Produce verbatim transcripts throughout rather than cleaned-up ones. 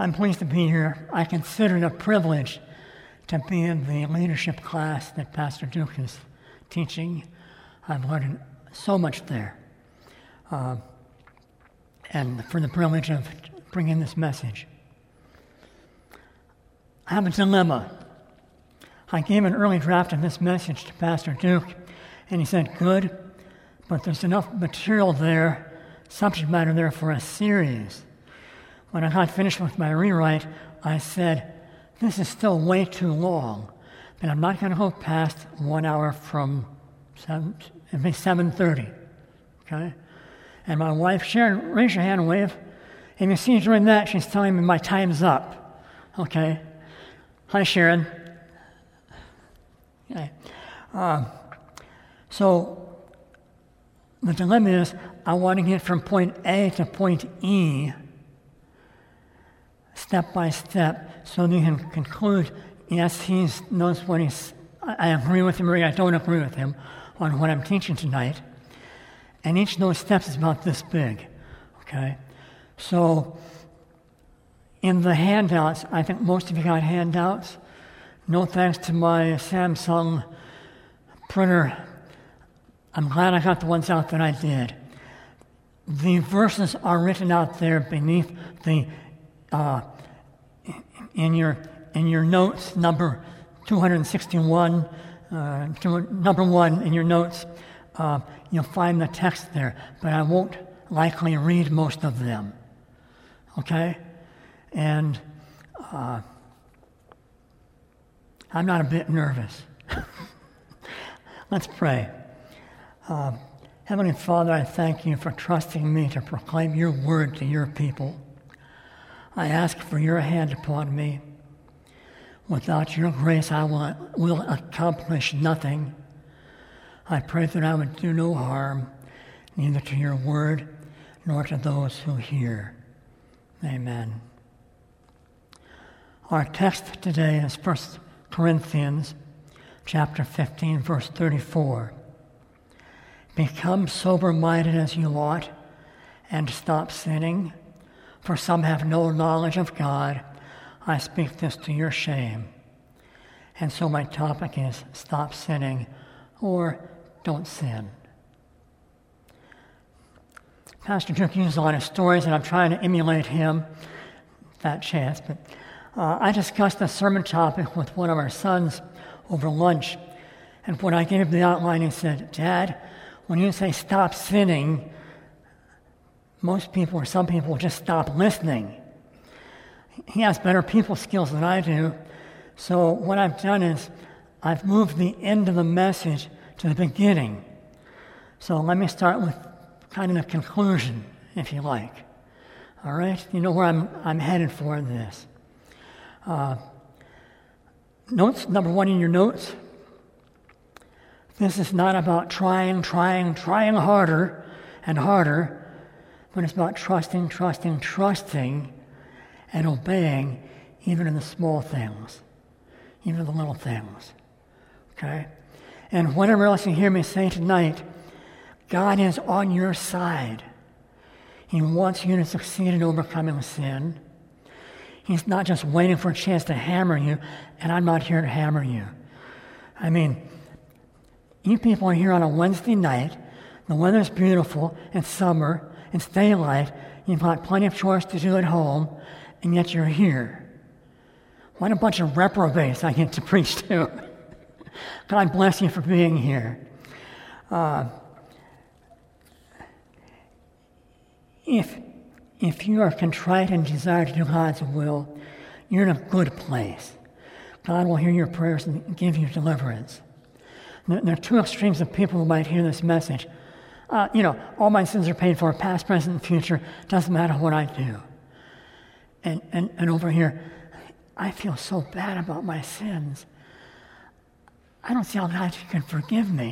I'm pleased to be here. I consider it a privilege to be in the leadership class that Pastor Duke is teaching. I've learned so much there. Uh, and for the privilege of bringing this message. I have a dilemma. I gave an early draft of this message to Pastor Duke, and he said, good, but there's enough material there, subject matter there for a series. When I got finished with my rewrite, I said, this is still way too long, but I'm not going to go past one hour from seven, it'd be seven thirty, okay? And my wife, Sharon, raise your hand and wave. And you see during that, she's telling me my time's up, okay? Hi, Sharon. Okay. Um, so the dilemma is I want to get from point A to point E step by step so that you can conclude, yes, he knows what he's, I agree with him or I don't agree with him on what I'm teaching tonight. And each of those steps is about this big, okay? So in the handouts, I think most of you got handouts. No thanks to my Samsung printer. I'm glad I got the ones out that I did. The verses are written out there beneath the uh, in your in your notes, number two hundred sixty-one, uh, to, number one in your notes. Uh, you'll find the text there, but I won't likely read most of them. Okay, and uh, I'm not a bit nervous. Let's pray. Uh, Heavenly Father, I thank you for trusting me to proclaim your word to your people. I ask for your hand upon me. Without your grace, I will, will accomplish nothing. I pray that I would do no harm, neither to your word nor to those who hear. Amen. Our text today is First Corinthians chapter fifteen, verse thirty-four. Become sober-minded as you ought, and stop sinning, for some have no knowledge of God. I speak this to your shame. And so my topic is stop sinning, or don't sin. Pastor Duke uses a lot of stories, and I'm trying to emulate him, that chance, but Uh, I discussed a sermon topic with one of our sons over lunch, and when I gave him the outline, he said, Dad, when you say stop sinning, most people or some people just stop listening. He has better people skills than I do, so what I've done is I've moved the end of the message to the beginning. So let me start with kind of a conclusion, if you like. All right? You know where I'm, I'm headed for in this. Uh, notes, number one in your notes. This is not about trying, trying, trying harder and harder, but it's about trusting, trusting, trusting, and obeying even in the small things, even the little things, okay? And whatever else you hear me say tonight, God is on your side. He wants you to succeed in overcoming sin. He's not just waiting for a chance to hammer you, and I'm not here to hammer you. I mean, you people are here on a Wednesday night, the weather's beautiful, it's summer, it's daylight, you've got plenty of chores to do at home, and yet you're here. What a bunch of reprobates I get to preach to. God bless you for being here. Uh, if If you are contrite and desire to do God's will, you're in a good place. God will hear your prayers and give you deliverance. There are two extremes of people who might hear this message. Uh, you know, all my sins are paid for, past, present, and future. Doesn't matter what I do. And, and, and over here, I feel so bad about my sins. I don't see how God can forgive me.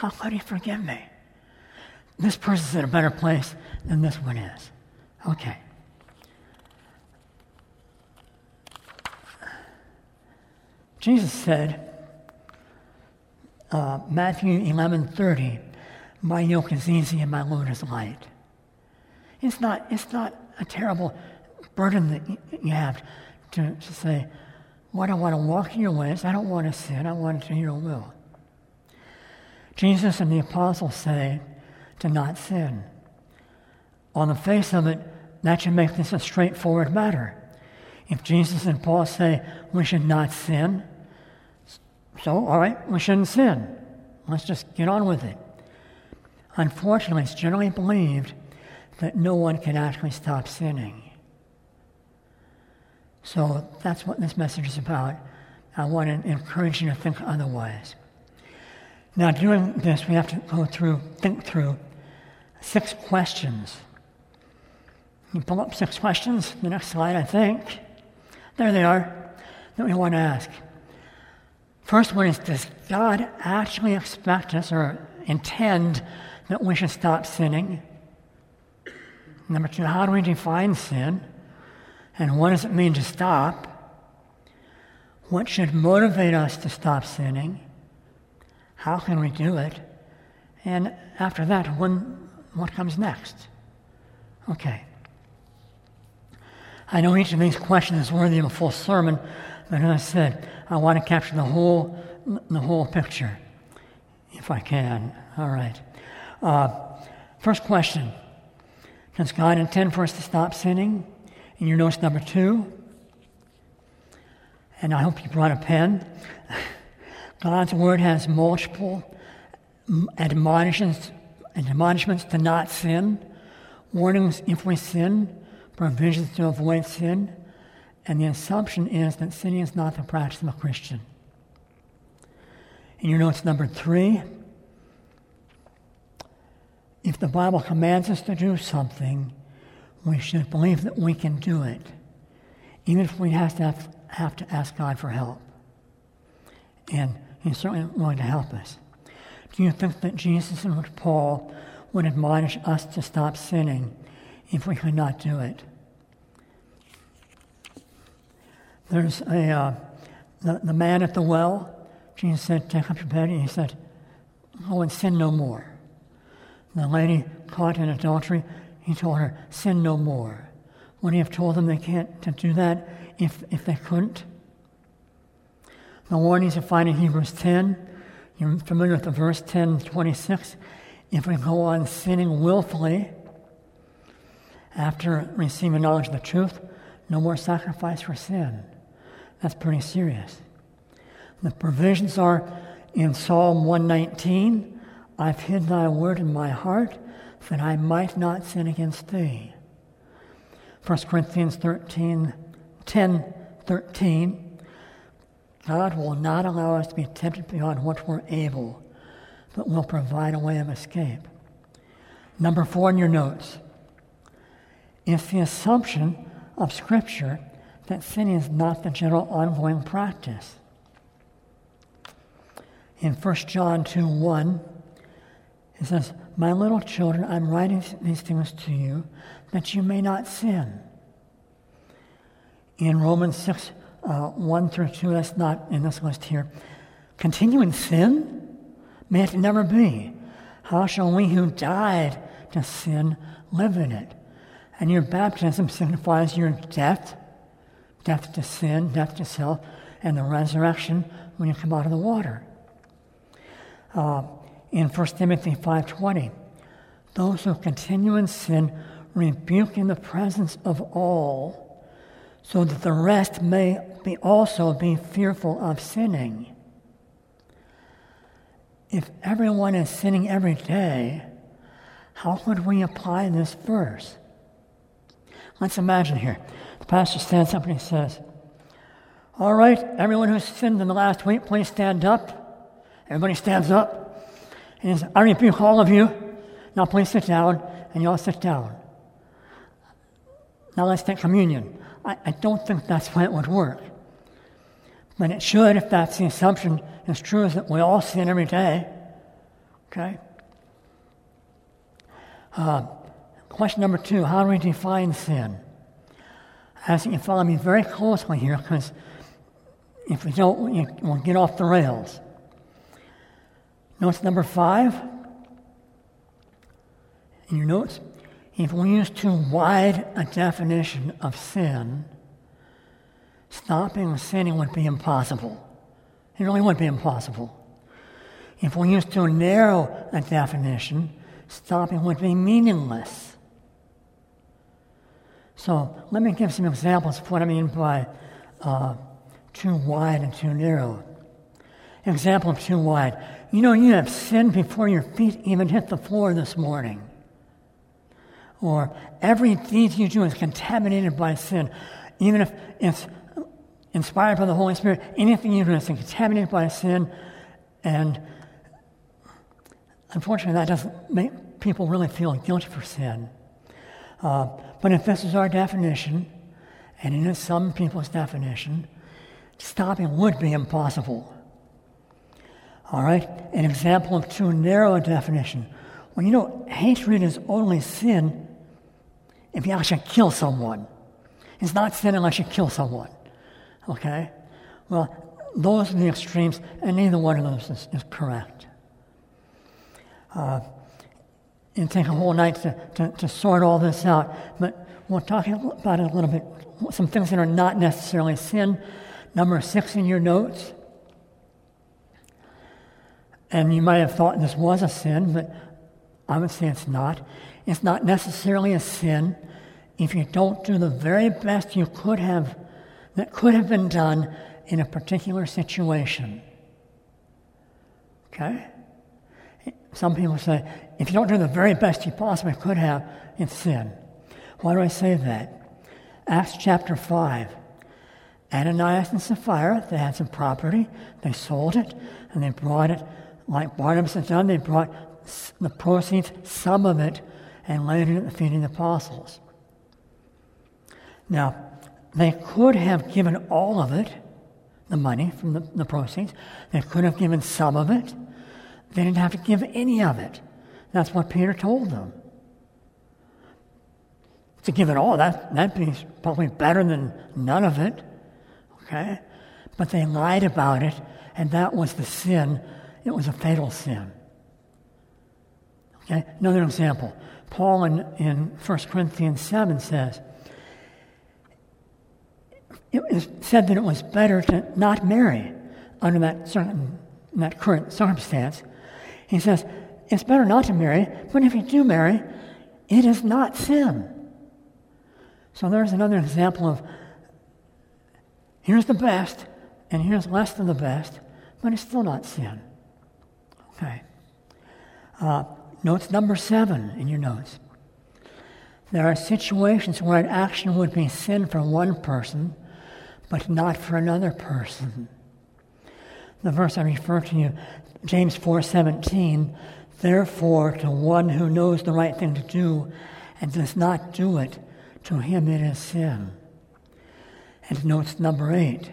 How could he forgive me? This person's in a better place than this one is. Okay. Jesus said, uh, Matthew eleven thirty, my yoke is easy and my load is light. It's not, it's not a terrible burden that you have to, to say, "What I want to walk in your ways. I don't want to sin. I want to do your will." Jesus and the apostles say to not sin. On the face of it, that should make this a straightforward matter. If Jesus and Paul say we should not sin, so, all right, we shouldn't sin. Let's just get on with it. Unfortunately, it's generally believed that no one can actually stop sinning. So that's what this message is about. I want to encourage you to think otherwise. Now, doing this, we have to go through, think through six questions. You pull up six questions, the next slide, I think. There they are, that we want to ask. First one is, does God actually expect us or intend that we should stop sinning? Number two, how do we define sin? And what does it mean to stop? What should motivate us to stop sinning? How can we do it? And after that, when, what comes next? Okay. I know each of these questions is worthy of a full sermon, but as I said, I want to capture the whole the whole picture, if I can. All right. Uh, first question, does God intend for us to stop sinning? In your notes, number two, and I hope you brought a pen, God's Word has multiple admonitions, admonishments to not sin, warnings if we sin, provisions to avoid sin, and the assumption is that sinning is not the practice of a Christian. In your notes, number three, if the Bible commands us to do something, we should believe that we can do it, even if we have to have, have to ask God for help. And He's certainly willing to help us. Do you think that Jesus and Paul would admonish us to stop sinning if we could not do it? There's a uh, the, the man at the well. Jesus said, "Take up your bed," and he said, "Go and sin no more." And the lady caught in adultery, He told her, "Sin no more." Would He have told them they can't to do that if, if they couldn't? The warnings are found in Hebrews ten. You're familiar with the verse ten twenty-six. If we go on sinning willfully after receiving knowledge of the truth, no more sacrifice for sin. That's pretty serious. The provisions are in Psalm one nineteen. "I've hid thy word in my heart, that I might not sin against thee." First Corinthians ten thirteen, God will not allow us to be tempted beyond what we're able, but will provide a way of escape. Number four in your notes, it's the assumption of Scripture that sin is not the general ongoing practice. In First John two one, it says, "My little children, I'm writing these things to you, that you may not sin." In Romans six, uh, one through two, that's not in this list here. "Continue in sin? May it never be. How shall we who died to sin live in it?" And your baptism signifies your death, death to sin, death to self, and the resurrection when you come out of the water. Uh, In First Timothy five twenty, "Those who continue in sin rebuke in the presence of all, so that the rest may be also be fearful of sinning." If everyone is sinning every day, how could we apply this verse? Let's imagine here. The pastor stands up and he says, "All right, everyone who sinned in the last week, please stand up." Everybody stands up. And he says, "I rebuke all of you. Now please sit down," and you all sit down. Now let's take communion. I, I don't think that's why it would work. But it should, if that's the assumption is true, is that we all sin every day. Okay? Uh, question number two, how do we define sin? I ask that you follow me very closely here, because if we don't, you, we'll get off the rails. Notes number five, in your notes, If we use too wide a definition of sin, stopping sinning would be impossible. It really would be impossible. If we use too narrow a definition, stopping would be meaningless. So let me give some examples of what I mean by uh, too wide and too narrow. Example of too wide. You know, you have sinned before your feet even hit the floor this morning. Or every deed you do is contaminated by sin. Even if it's inspired by the Holy Spirit, anything you do is contaminated by sin. And unfortunately, that doesn't make people really feel guilty for sin. Uh, but if this is our definition, and it is some people's definition, stopping would be impossible. All right, an example of too narrow a definition. Well, you know, hatred is only sin if you actually kill someone. It's not sin unless you kill someone. Okay? Well, those are the extremes, and neither one of those is, is correct. Uh, it'll take a whole night to, to, to sort all this out, but we'll talk about it a little bit. Some things that are not necessarily sin. Number six in your notes. And you might have thought this was a sin, but I would say it's not. It's not necessarily a sin if you don't do the very best you could have, that could have been done in a particular situation. Okay? Some people say, if you don't do the very best you possibly could have, it's sin. Why do I say that? Acts chapter five. Ananias and Sapphira, they had some property, they sold it, and they brought it. Like Barnabas had done, they brought the proceeds, some of it, and laid it at the feet of the apostles. Now, they could have given all of it, the money from the, the proceeds. They could have given some of it. They didn't have to give any of it. That's what Peter told them. To give it all, that, that'd be probably better than none of it. Okay? But they lied about it, and that was the sin. It was a fatal sin. Okay? Another example. Paul in, in First Corinthians seven says, it is said that it was better to not marry under that certain, that current circumstance. He says, it's better not to marry, but if you do marry, it is not sin. So there's another example of, here's the best, and here's less than the best, but it's still not sin. Okay. Uh, notes number seven in your notes. There are situations where an action would be sin for one person, but not for another person. The verse I refer to you, James four seventeen, therefore to one who knows the right thing to do and does not do it, to him it is sin. And notes number eight.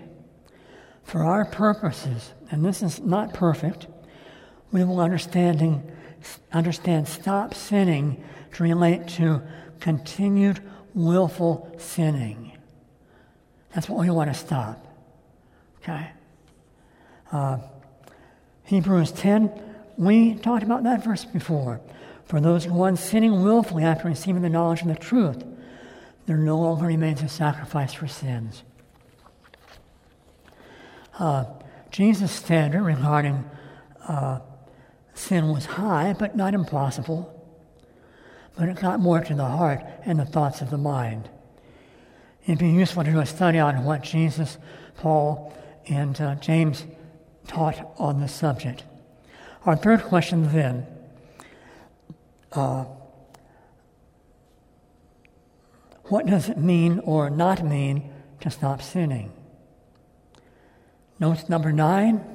For our purposes, and this is not perfect, we will understanding, understand stop sinning to relate to continued willful sinning. That's what we want to stop. Okay? Uh, Hebrews ten, we talked about that verse before. For those who once sinning willfully after receiving the knowledge of the truth, there no longer remains a sacrifice for sins. Uh, Jesus' standard regarding uh, sin was high, but not impossible. But it got more to the heart and the thoughts of the mind. It'd be useful to do a study on what Jesus, Paul, and uh, James taught on this subject. Our third question then, uh, what does it mean or not mean to stop sinning? Notes number nine.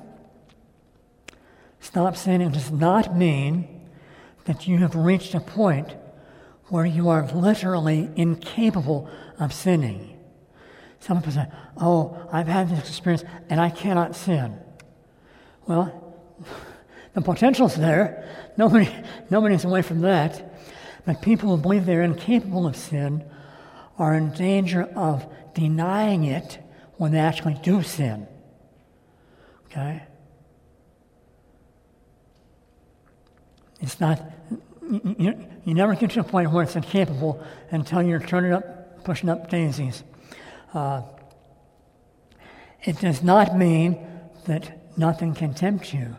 Stop sinning does not mean that you have reached a point where you are literally incapable of sinning. Some people say, oh, I've had this experience and I cannot sin. Well, the potential's there. Nobody, nobody's away from that. But people who believe they're incapable of sin are in danger of denying it when they actually do sin. Okay? It's not, you, you, you never get to a point where it's incapable until you're turning up, pushing up daisies. Uh, it does not mean that nothing can tempt you.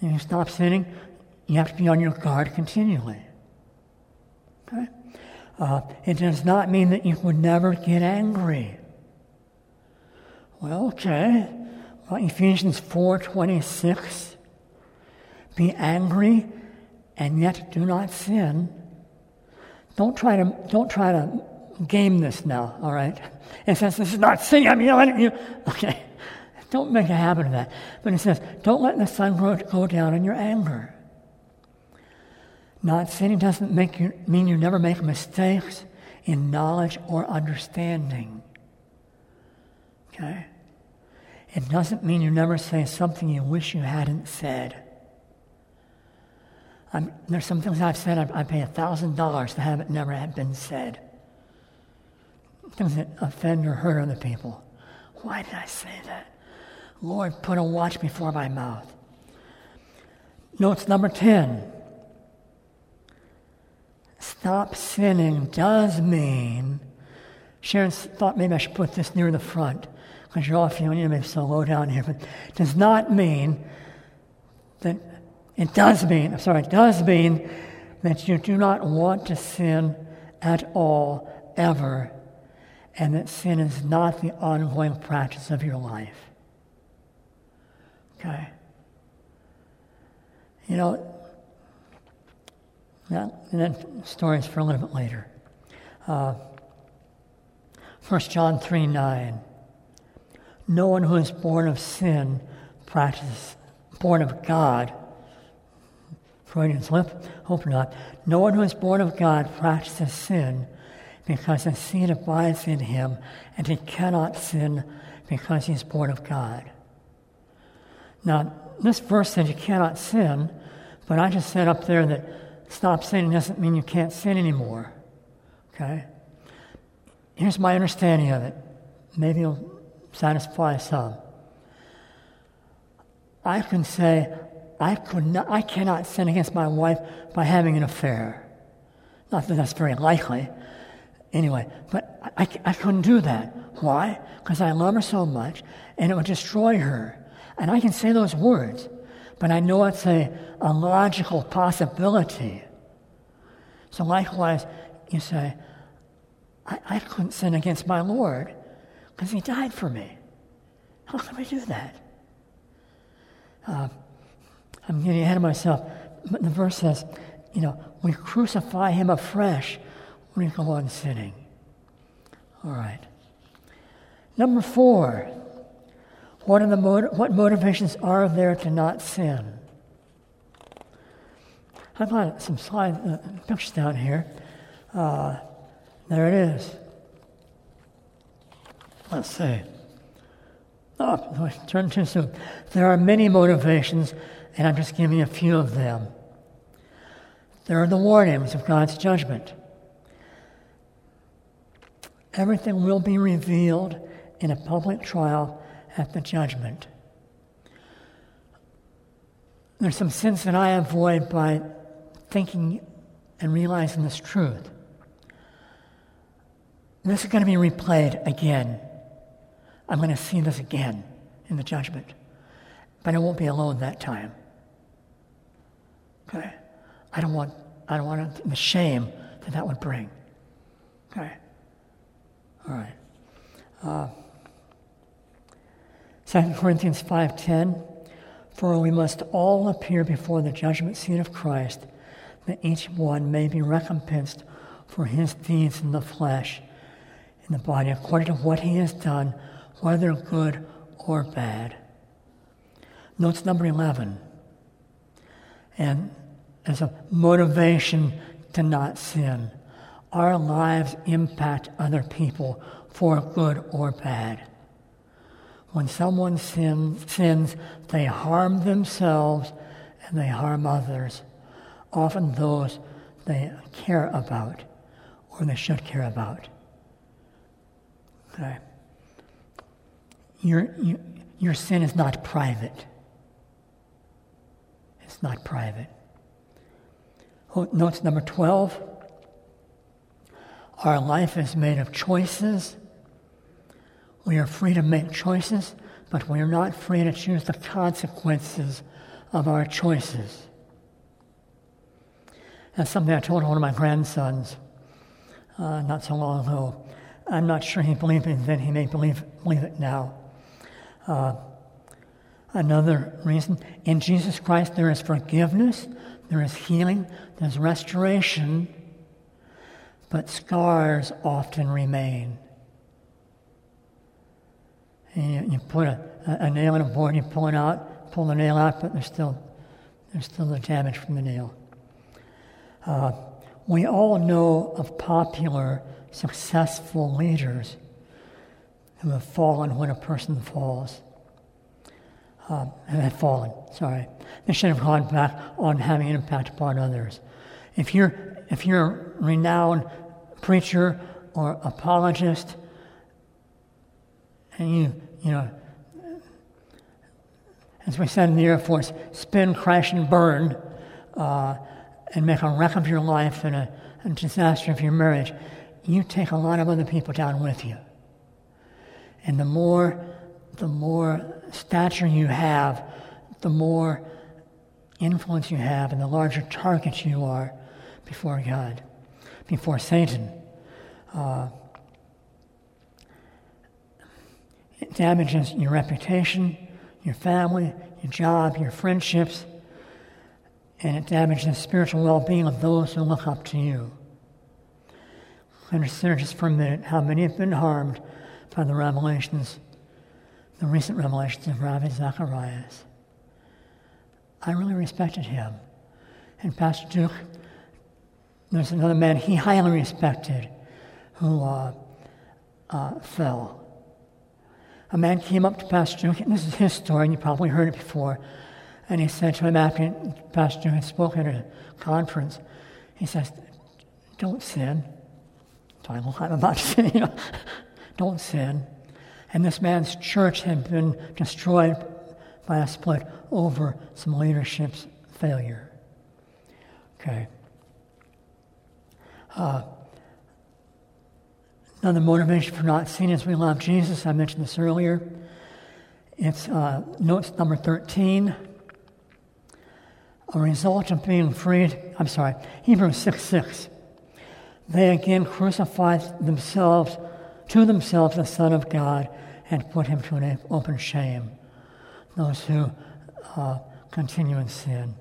You stop sinning, you have to be on your guard continually. Okay? Uh, it does not mean that you would never get angry. Well, okay. Well, Ephesians four twenty-six. Be angry and yet do not sin. Don't try to don't try to game this now, all right? It says this is not sin, I'm yelling at you. Okay. Don't make a habit of that. But it says, don't let the sun go down in your anger. Not sinning doesn't make you, mean you never make mistakes in knowledge or understanding. Okay? It doesn't mean you never say something you wish you hadn't said. I'm, there's some things I've said I, I pay one thousand dollars to have it never had been said. Things that offend or hurt other people. Why did I say that? Lord, put a watch before my mouth. Notes number ten. Stop sinning does mean, Sharon thought maybe I should put this near the front, because you're all feeling you maybe so low down here, but it does not mean that, it does mean, I'm sorry, it does mean that you do not want to sin at all, ever, and that sin is not the ongoing practice of your life. Okay. You know, that, that story's for a little bit later. Uh, First John three nine. No one who is born of sin practices, born of God, Freudian's lip, hope not. No one who is born of God practices sin because the seed abides in him, and he cannot sin because he is born of God. Now, this verse says you cannot sin, but I just said up there that stop sinning doesn't mean you can't sin anymore, okay? Here's my understanding of it. Maybe it'll satisfy some. I can say, I could not, I cannot sin against my wife by having an affair. Not that that's very likely, anyway, but I, I couldn't do that. Why? Because I love her so much, and it would destroy her. And I can say those words, but I know it's a, a logical possibility. So likewise, you say, I, I couldn't sin against my Lord because he died for me. How can we do that? Uh, I'm getting ahead of myself, but the verse says, you know, we crucify him afresh when we go on sinning. All right. Number four. What are the motiv- what motivations are there to not sin? I've got some slides, uh, pictures down here. Uh, there it is. Let's see. Oh, I turned too soon. There are many motivations, and I'm just giving you a few of them. There are the warnings of God's judgment. Everything will be revealed in a public trial at the judgment. There's some sins that I avoid by thinking and realizing this truth. This is going to be replayed again. I'm going to see this again in the judgment. But I won't be alone that time. Okay? I don't want I don't want the shame that that would bring. Okay? All right. Uh, Second Corinthians five ten, for we must all appear before the judgment seat of Christ, that each one may be recompensed for his deeds in the flesh, in the body, according to what he has done, whether good or bad. Notes number eleven. And as a motivation to not sin, our lives impact other people for good or bad. When someone sins, sins, they harm themselves and they harm others, often those they care about or they should care about. Okay. Your, your, your sin is not private. It's not private. Notes number twelve, our life is made of choices. We are free to make choices, but we are not free to choose the consequences of our choices. That's something I told one of my grandsons uh, not so long ago. I'm not sure he believed it then, he may believe, believe it now. Uh, another reason, in Jesus Christ there is forgiveness, there is healing, there's restoration, but scars often remain. And you, you put a, a nail in a board, you pull it out, pull the nail out, but there's still there's still the damage from the nail. Uh, we all know of popular, successful leaders who have fallen when a person falls. Uh, have fallen, sorry. They should have gone back on having an impact upon others. If you're if you're a renowned preacher or apologist, and you, you know, as we said in the Air Force, spin, crash, and burn, uh, and make a wreck of your life and a, a disaster of your marriage, you take a lot of other people down with you. And the more, the more stature you have, the more influence you have, and the larger target you are before God, before Satan. Uh, it damages your reputation, your family, your job, your friendships, and it damages the spiritual well-being of those who look up to you. Consider just for a minute how many have been harmed by the revelations, the recent revelations of Rabbi Zacharias. I really respected him. And Pastor Duke, there's another man he highly respected who uh, uh, fell. A man came up to Pastor Duke, and this is his story, and you probably heard it before, and he said to him after Pastor Duke had spoken at a conference, he says, "Don't sin." So I look, I'm about to say, you know, don't sin. And this man's church had been destroyed by a split over some leadership's failure. Okay. Uh, another motivation for not sinning is we love Jesus. I mentioned this earlier. It's uh, notes number thirteen. A result of being freed, I'm sorry, Hebrews six six. They again crucified themselves to themselves the Son of God and put him to an open shame. Those who uh, continue in sin.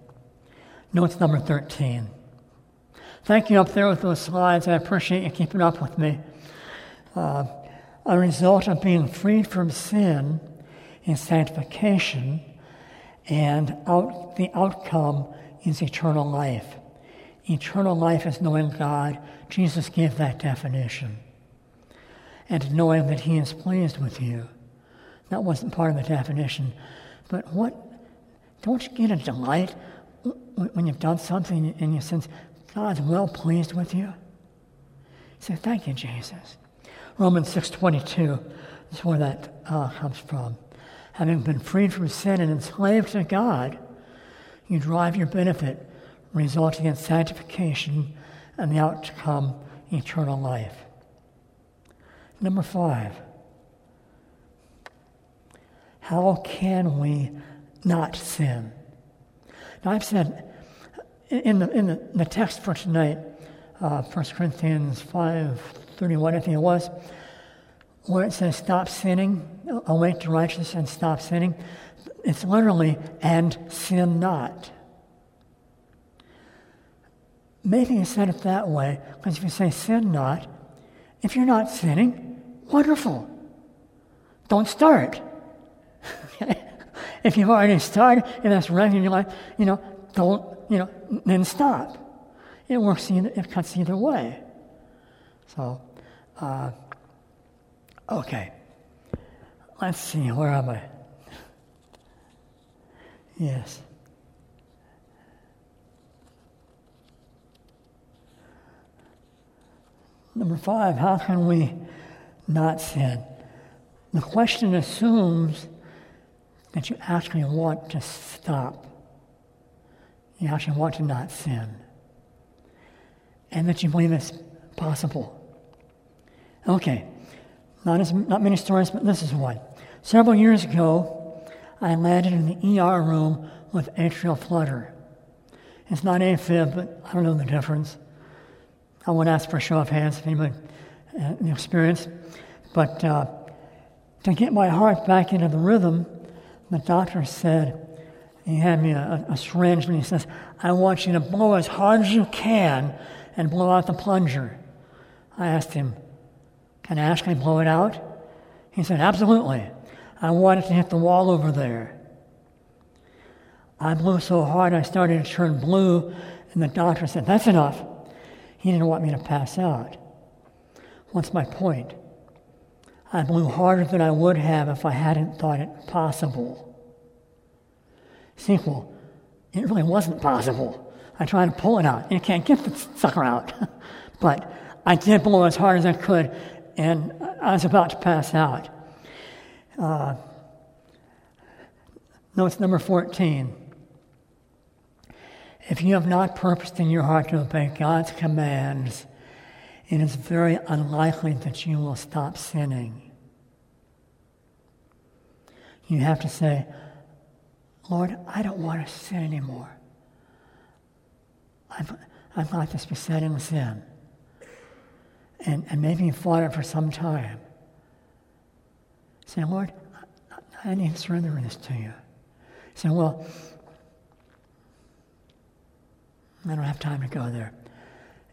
Notes number thirteen. Thank you up there with those slides. I appreciate you keeping up with me. Uh, a result of being freed from sin is sanctification, and out, the outcome is eternal life. Eternal life is knowing God. Jesus gave that definition. And knowing that he is pleased with you. That wasn't part of the definition. But what, don't you get a delight when you've done something and you sense God's well pleased with you? You say, thank you, Jesus. Romans six twenty-two is where that uh, comes from. Having been freed from sin and enslaved to God, you derive your benefit, resulting in sanctification and the outcome, eternal life. Number five, how can we not sin? Now I've said in the in the, in the text for tonight, uh, First Corinthians five thirty-one, I think it was, where it says stop sinning, awake to righteousness and stop sinning, it's literally, and sin not. Maybe you said it that way, because if you say sin not, if you're not sinning, wonderful. Don't start. If you've already started and that's running in your life, you know, don't, you know, then stop. It works, either, it cuts either way. So, uh, okay. Let's see, where am I? Yes. Number five, how can we not sin? The question assumes that you actually want to stop. You actually want to not sin. and that you believe it's possible. Okay, not, as, not many stories, but this is one. Several years ago, I landed in the E R room with atrial flutter. It's not AFib, but I don't know the difference. I won't ask for a show of hands if anybody uh, experienced. But uh, to get my heart back into the rhythm, the doctor said, he had me a, a syringe, and he says, I want you to blow as hard as you can and blow out the plunger. I asked him, can I actually blow it out? He said, absolutely. I want it to hit the wall over there. I blew so hard I started to turn blue, and the doctor said, that's enough. He didn't want me to pass out. What's my point? I blew harder than I would have if I hadn't thought it possible. Sequel, it really wasn't possible. I tried to pull it out. You can't get the sucker out. But I did blow as hard as I could, and I was about to pass out. Uh, notes number fourteen. If you have not purposed in your heart to obey God's commands, it is very unlikely that you will stop sinning. You have to say, Lord, I don't want to sin anymore. I'd, I'd like to be set in sin. And, and maybe you fought it for some time. Say, Lord, I, I need to surrender this to you. Say, well, I don't have time to go there.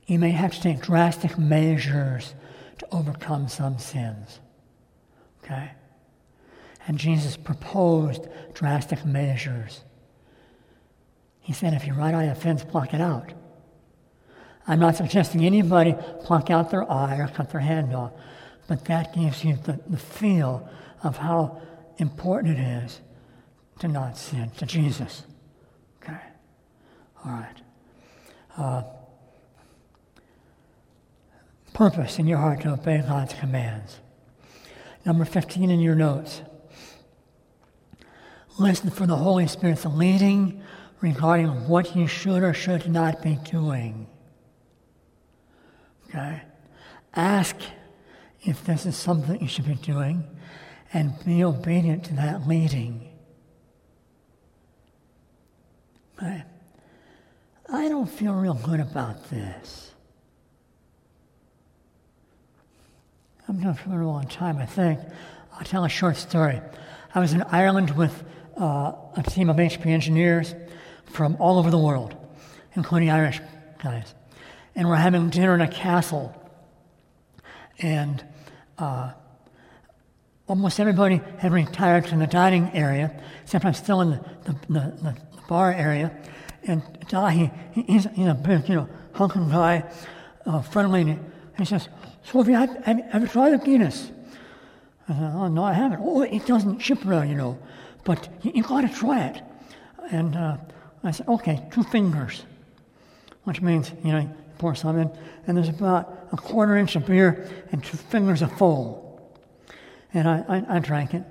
You may have to take drastic measures to overcome some sins. Okay? And Jesus proposed drastic measures. He said, if your right eye offends, pluck it out. I'm not suggesting anybody pluck out their eye or cut their hand off, but that gives you the, the feel of how important it is to not sin, to Jesus. Okay? All right. Uh, purpose in your heart to obey God's commands. Number fifteen in your notes. Listen for the Holy Spirit's leading regarding what you should or should not be doing. Okay? Ask if this is something you should be doing and be obedient to that leading. Okay? I don't feel real good about this. I'm not feeling real on time, I think. I'll tell a short story. I was in Ireland with uh, a team of H P engineers from all over the world, including Irish guys. And we're having dinner in a castle. And uh, almost everybody had retired from the dining area, except I'm still in the, the, the, the bar area. And Dahi, he, he's, he's a big, you know, hunking guy, uh, friendly, and he says, so have you, have, have you tried the Guinness? I said, oh, no, I haven't. Oh, it doesn't ship around, you know, but you, you got to try it. And uh, I said, okay, two fingers, which means, you know, you pour some in, and there's about a quarter inch of beer and two fingers of foam. And I, I, I drank it.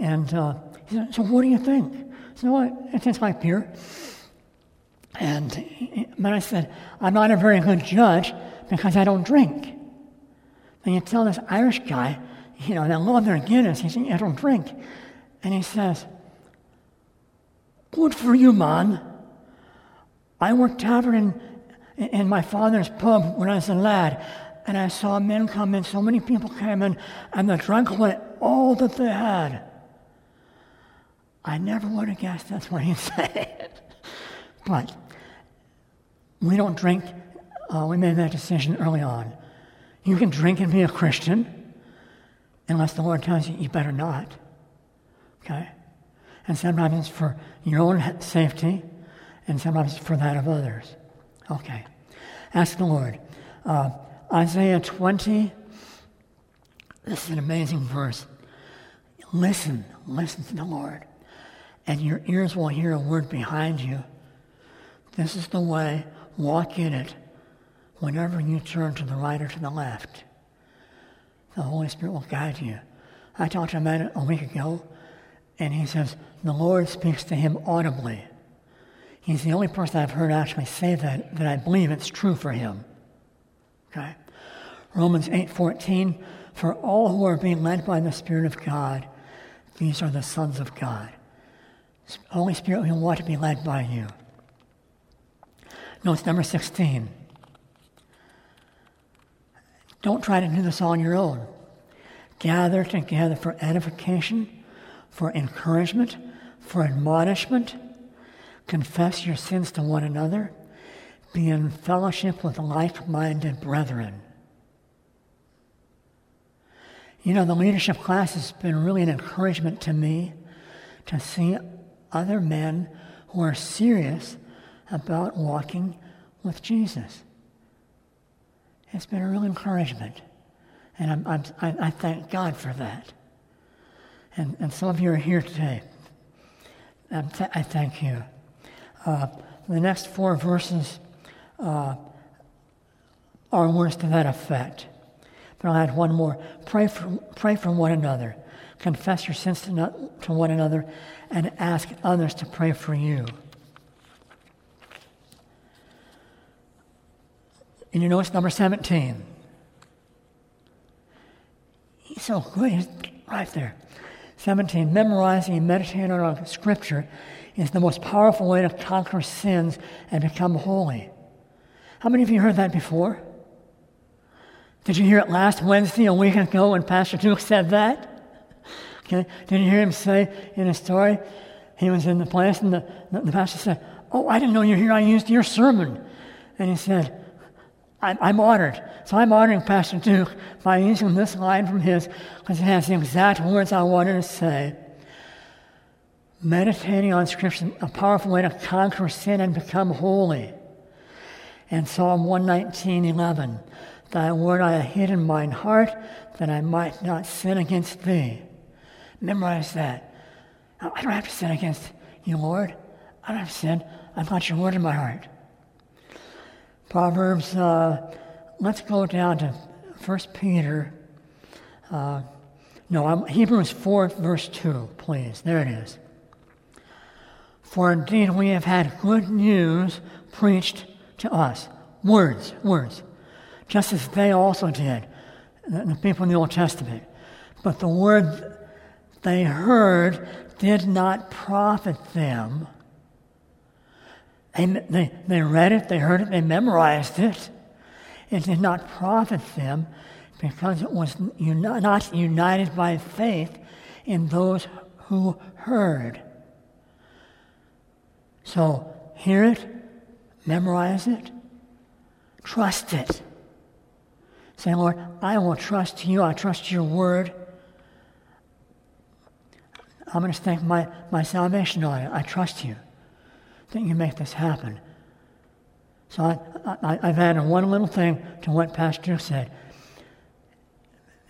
And uh, he said, so what do you think? I said, well, it tastes like beer. And when I said, I'm not a very good judge because I don't drink. And you tell this Irish guy, you know, and I love their Guinness, he says, I don't drink. And he says, good for you, man. I worked tavern in, in my father's pub when I was a lad, and I saw men come in, so many people came in, and they drank away all that they had. I never would have guessed that's what he said. But we don't drink. Uh, we made that decision early on. You can drink and be a Christian unless the Lord tells you you better not. Okay? And sometimes it's for your own safety and sometimes it's for that of others. Okay. Ask the Lord. Uh, Isaiah twenty, this is an amazing verse. Listen, listen to the Lord, and your ears will hear a word behind you. This is the way, walk in it, whenever you turn to the right or to the left. The Holy Spirit will guide you. I talked to a man a week ago, and he says, the Lord speaks to him audibly. He's the only person I've heard actually say that, that I believe it's true for him. Okay. Romans eight fourteen, for all who are being led by the Spirit of God, these are the sons of God. Holy Spirit, we want to be led by you. Notes number sixteen. Don't try to do this on your own. Gather together for edification, for encouragement, for admonishment. Confess your sins to one another. Be in fellowship with like-minded brethren. You know, the leadership class has been really an encouragement to me to see other men who are serious about walking with Jesus. It's been a real encouragement, and I'm, I'm, I, I thank God for that. And, and some of you are here today. I'm th- I thank you. Uh, the next four verses uh, are words to that effect. But I'll add one more. Pray for, pray for one another. Confess your sins to, not, to one another, and ask others to pray for you. And you notice number seventeen. He's so good, he's right there. seventeen, memorizing and meditating on Scripture is the most powerful way to conquer sins and become holy. How many of you heard that before? Did you hear it last Wednesday, a week ago, when Pastor Duke said that? Okay. Did you hear him say in a story, he was in the place and the, the, the pastor said, "Oh, I didn't know you were here, I used your sermon." And he said, I'm honored. So I'm honoring Pastor Duke by using this line from his, because it has the exact words I wanted to say. Meditating on Scripture, a powerful way to conquer sin and become holy. And Psalm one nineteen eleven, thy word I hid in mine heart, that I might not sin against thee. Memorize that. I don't have to sin against you, Lord. I don't have to sin. I've got your word in my heart. Proverbs, uh, let's go down to First Peter. Uh, no, I'm, Hebrews four, verse two, please. There it is. For indeed we have had good news preached to us. Words, words. Just as they also did, the, the people in the Old Testament. But the word they heard did not profit them. They, they, they read it, they heard it, they memorized it. It did not profit them because it was uni- not united by faith in those who heard. So hear it, memorize it, trust it. Say, Lord, I will trust you, I trust your word. I'm going to stake my, my salvation on it. I trust you. That you make this happen. So I, I, I've added one little thing to what Pastor said.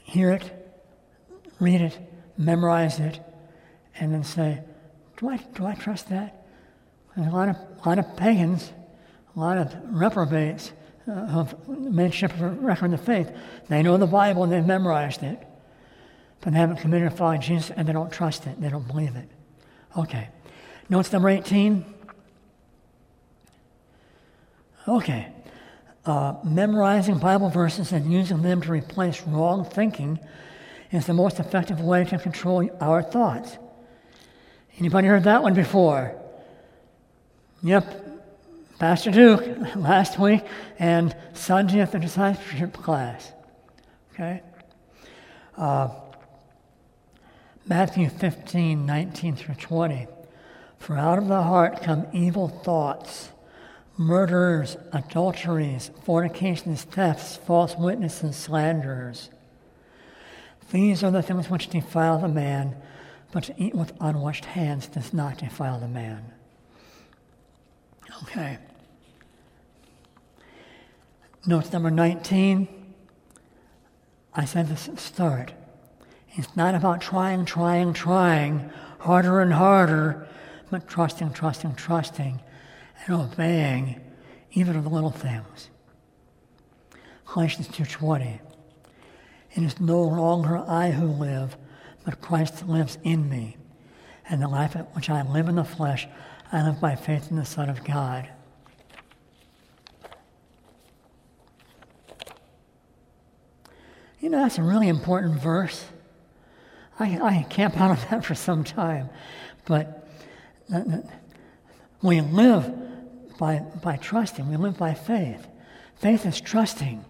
Hear it, read it, memorize it, and then say, do I do I trust that? There's a lot of a lot of pagans, a lot of reprobates uh, who've made shipwreck in the faith. They know the Bible and they've memorized it, but they haven't committed to following Jesus and they don't trust it. They don't believe it. Okay. Notes number eighteen. Okay, uh, memorizing Bible verses and using them to replace wrong thinking is the most effective way to control our thoughts. Anybody heard that one before? Yep, Pastor Duke last week and Sunday at the discipleship class. Okay, uh, Matthew fifteen nineteen through twenty. For out of the heart come evil thoughts. Murderers, adulteries, fornications, thefts, false witnesses, slanderers. These are the things which defile the man, but to eat with unwashed hands does not defile the man. Okay. Note number nineteen. I said this at the start. It's not about trying, trying, trying, harder and harder, but trusting, trusting, trusting. And obeying even of the little things. Galatians two twenty. It is no longer I who live, but Christ lives in me. And the life which I live in the flesh, I live by faith in the Son of God. You know, that's a really important verse. I, I camp out on that for some time. But we live by by trusting. We live by faith. Faith is trusting.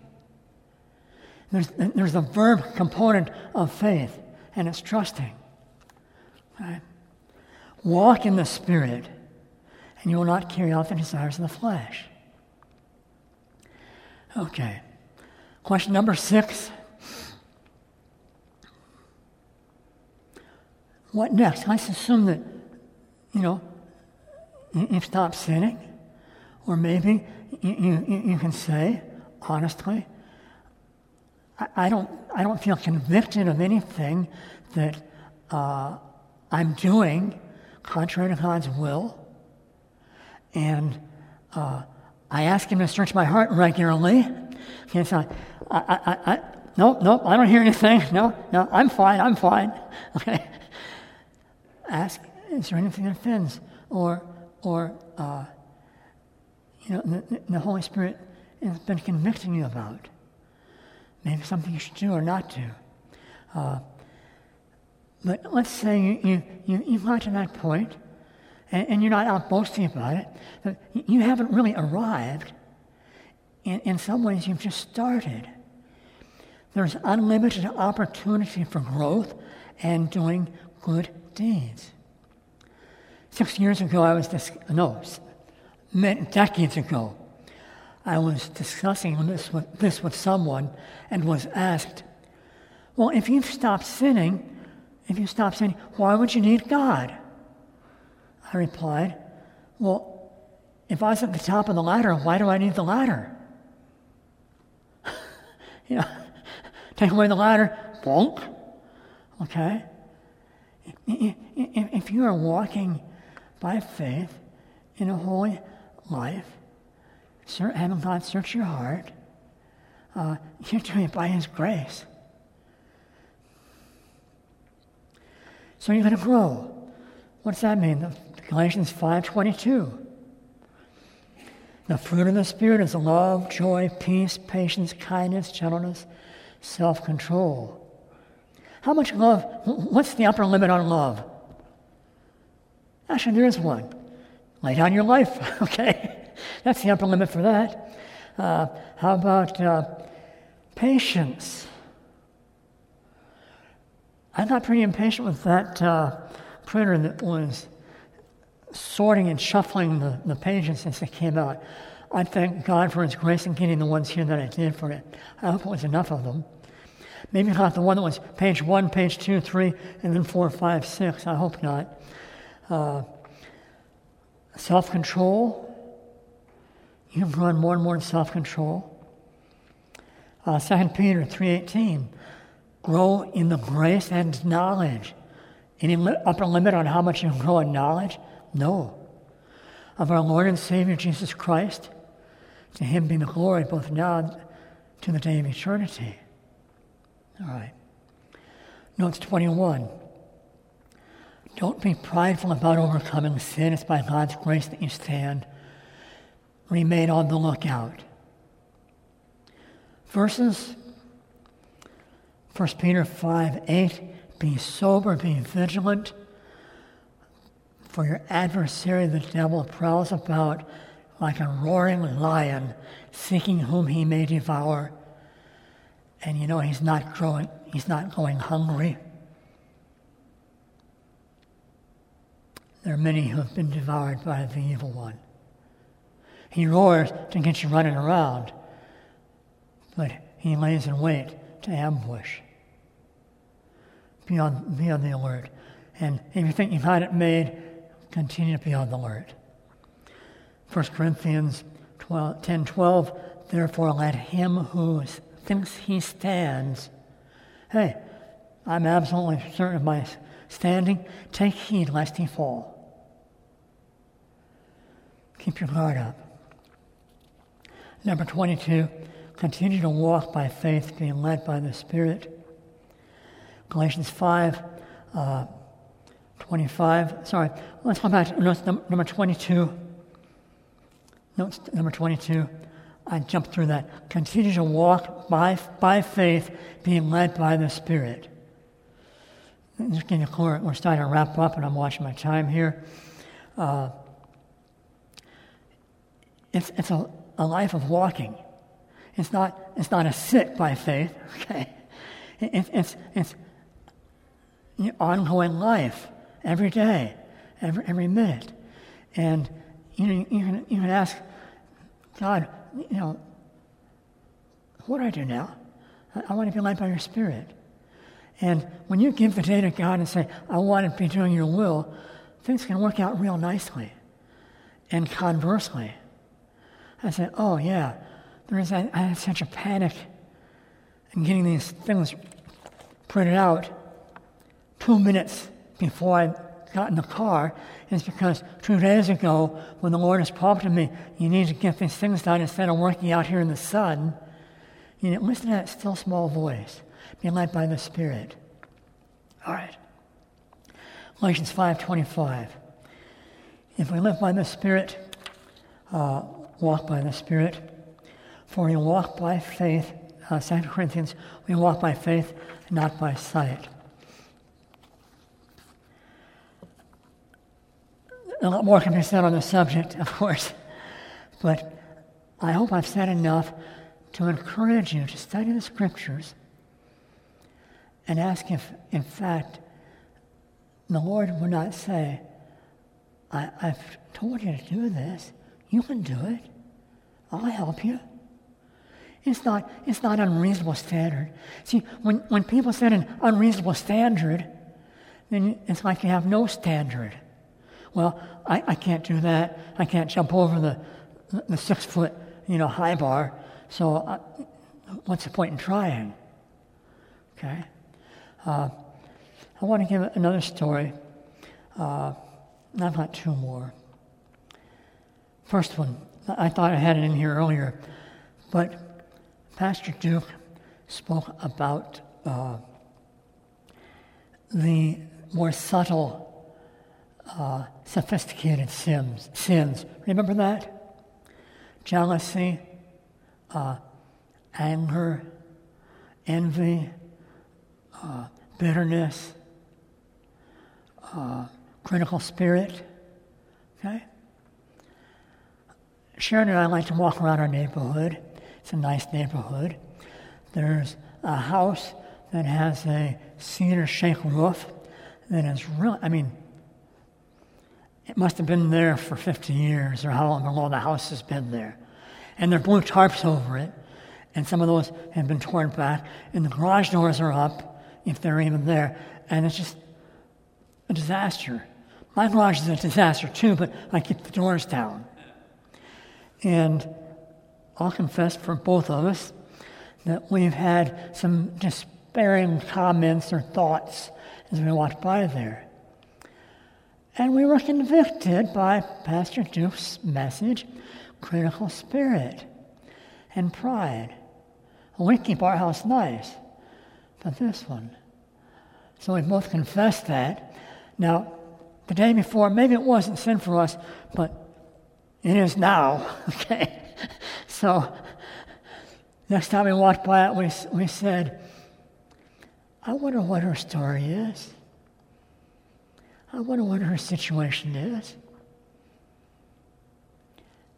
There's there's a verb component of faith, and it's trusting. Right? Walk in the Spirit, and you will not carry out the desires of the flesh. Okay. Question number six. What next? Let's assume that, you know, you've stopped sinning, or maybe you, you, you can say, honestly, I, I don't I don't feel convicted of anything that uh, I'm doing contrary to God's will, and uh, I ask Him to search my heart regularly. And so I, I, I, I, nope, nope, I don't hear anything. No, no, I'm fine, I'm fine. Okay. Ask, is there anything that offends? Or, or uh, you know, the, the Holy Spirit has been convicting you about. Maybe something you should do or not do. Uh, but let's say you, you, you, you've got to that point, and, and you're not out boasting about it, but you haven't really arrived. In, in some ways, you've just started. There's unlimited opportunity for growth and doing good deeds. Six years ago, I was dis- no, decades ago, I was discussing this with, this with someone and was asked, "Well, if you've stopped sinning, if you stopped sinning, why would you need God?" I replied, "Well, if I was at the top of the ladder, why do I need the ladder? You know, take away the ladder, bonk. Okay." If you are walking by faith in a holy life, having God search your heart, uh, you're doing it by His grace. So you're going to grow. What does that mean? Galatians five twenty-two. The fruit of the Spirit is love, joy, peace, patience, kindness, gentleness, self-control. How much love, what's the upper limit on love? Actually, there is one. Lay down your life, okay? That's the upper limit for that. Uh, how about uh, patience? I got pretty impatient with that uh, printer that was sorting and shuffling the, the pages since they came out. I thank God for His grace in getting the ones here that I did for it. I hope it was enough of them. Maybe not the one that was page one, page two, three, and then four, five, six. I hope not. Uh, self-control. You've grown more and more in self-control. Uh, Second Peter three eighteen. Grow in the grace and knowledge. Any li- upper limit on how much you can grow in knowledge? No. Of our Lord and Savior Jesus Christ, to Him be the glory both now and to the day of eternity. All right. Notes twenty-one. Don't be prideful about overcoming sin. It's by God's grace that you stand. Remain on the lookout. Verses, First Peter five eight. Be sober, be vigilant, for your adversary, the devil, prowls about like a roaring lion, seeking whom he may devour. And you know he's not growing, he's not going hungry. There are many who have been devoured by the evil one. He roars to get you running around, but he lays in wait to ambush. Be on, be on the alert. And if you think you've had it made, continue to be on the alert. First Corinthians ten twelve, therefore let him who is thinks he stands. Hey, I'm absolutely certain of my standing. Take heed lest he fall. Keep your guard up. Number twenty-two, continue to walk by faith, being led by the Spirit. Galatians five, uh, twenty-five. Sorry, let's go back to notes, number twenty-two. Notes number twenty-two. I jumped through that. Continue to walk by by faith, being led by the Spirit. This getting clear. We're starting to wrap up, and I'm watching my time here. Uh, it's it's a, a life of walking. It's not it's not a sit by faith. Okay, it, it, it's it's it's ongoing life every day, every every minute, and you know, you can you can ask God, you know, what do I do now? I, I want to be led by your Spirit. And when you give the day to God and say, I want to be doing your will, things can work out real nicely. And conversely, I say, oh yeah, there is I, I had such a panic in getting these things printed out two minutes before I got in the car, is because two days ago, when the Lord has prompted me, you need to get these things done instead of working out here in the sun, you need to listen to that still small voice, be led by the Spirit. All right. Galatians five twenty-five. If we live by the Spirit, uh, walk by the Spirit, for we walk by faith, uh, Second Corinthians, we walk by faith, not by sight. A lot more can be said on the subject, of course, but I hope I've said enough to encourage you to study the Scriptures and ask if, in fact, the Lord would not say, I, I've told you to do this. You can do it. I'll help you. It's not it's not unreasonable standard. See, when, when people set an unreasonable standard, then it's like you have no standard. Well, I, I can't do that. I can't jump over the the six foot, you know, high bar. So, I, what's the point in trying? Okay. Uh, I want to give another story. Uh, I've got two more. First one, I thought I had it in here earlier, but Pastor Duke spoke about uh, the more subtle. Uh, sophisticated sins. Sins. Remember that? Jealousy, uh, anger, envy, uh, bitterness, uh, critical spirit. Okay. Sharon and I like to walk around our neighborhood. It's a nice neighborhood. There's a house that has a cedar shake roof that is really, I mean, it must have been there for fifty years or how long the house has been there. And there are blue tarps over it, and some of those have been torn back, and the garage doors are up, if they're even there, and it's just a disaster. My garage is a disaster too, but I keep the doors down. And I'll confess for both of us that we've had some despairing comments or thoughts as we walked by there. And we were convicted by Pastor Duke's message, critical spirit and pride. We keep our house nice, but this one. So we both confessed that. Now, the day before, maybe it wasn't sin for us, but it is now, okay? So next time we walked by it, we, we said, I wonder what her story is. I wonder what her situation is.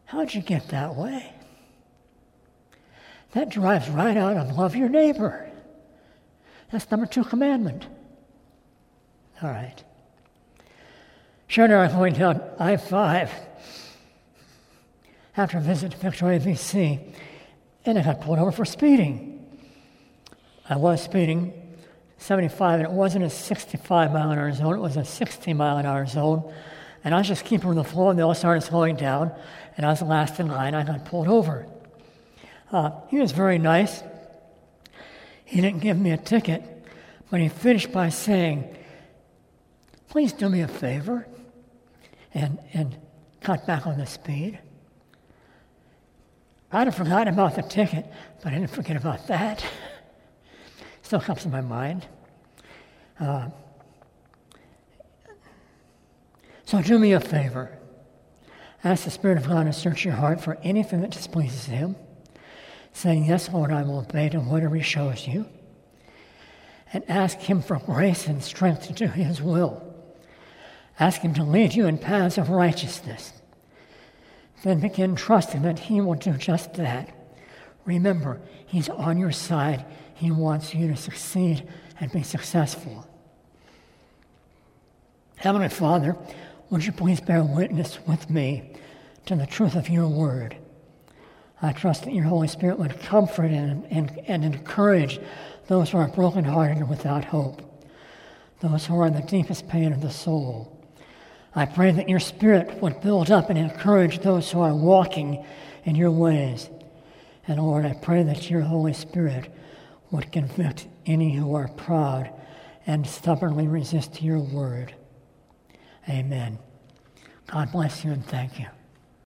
How'd you get that way? That drives right out of love your neighbor. That's number two commandment. All right. Sharon and I going down I five after a visit to Victoria, V C, and I got pulled over for speeding. I was speeding seventy-five, and it wasn't a sixty-five mile an hour zone, it was a sixty mile an hour zone. And I was just keeping on the floor, and they all started slowing down, and I was the last in line. I got pulled over. Uh, he was very nice. He didn't give me a ticket, but he finished by saying, please do me a favor and, and cut back on the speed. I'd have forgotten about the ticket, but I didn't forget about that. Still comes to my mind. Uh, so do me a favor. Ask the Spirit of God to search your heart for anything that displeases Him. saying, "Yes, Lord, I will obey to whatever He shows you," and ask Him for grace and strength to do His will. Ask Him to lead you in paths of righteousness. Then begin trusting that He will do just that. Remember, He's on your side. He wants you to succeed and be successful. Heavenly Father, would you please bear witness with me to the truth of your word? I trust that your Holy Spirit would comfort and, and, and encourage those who are brokenhearted and without hope, those who are in the deepest pain of the soul. I pray that your Spirit would build up and encourage those who are walking in your ways. And Lord, I pray that your Holy Spirit would convict any who are proud and stubbornly resist your word. Amen. God bless you and thank you.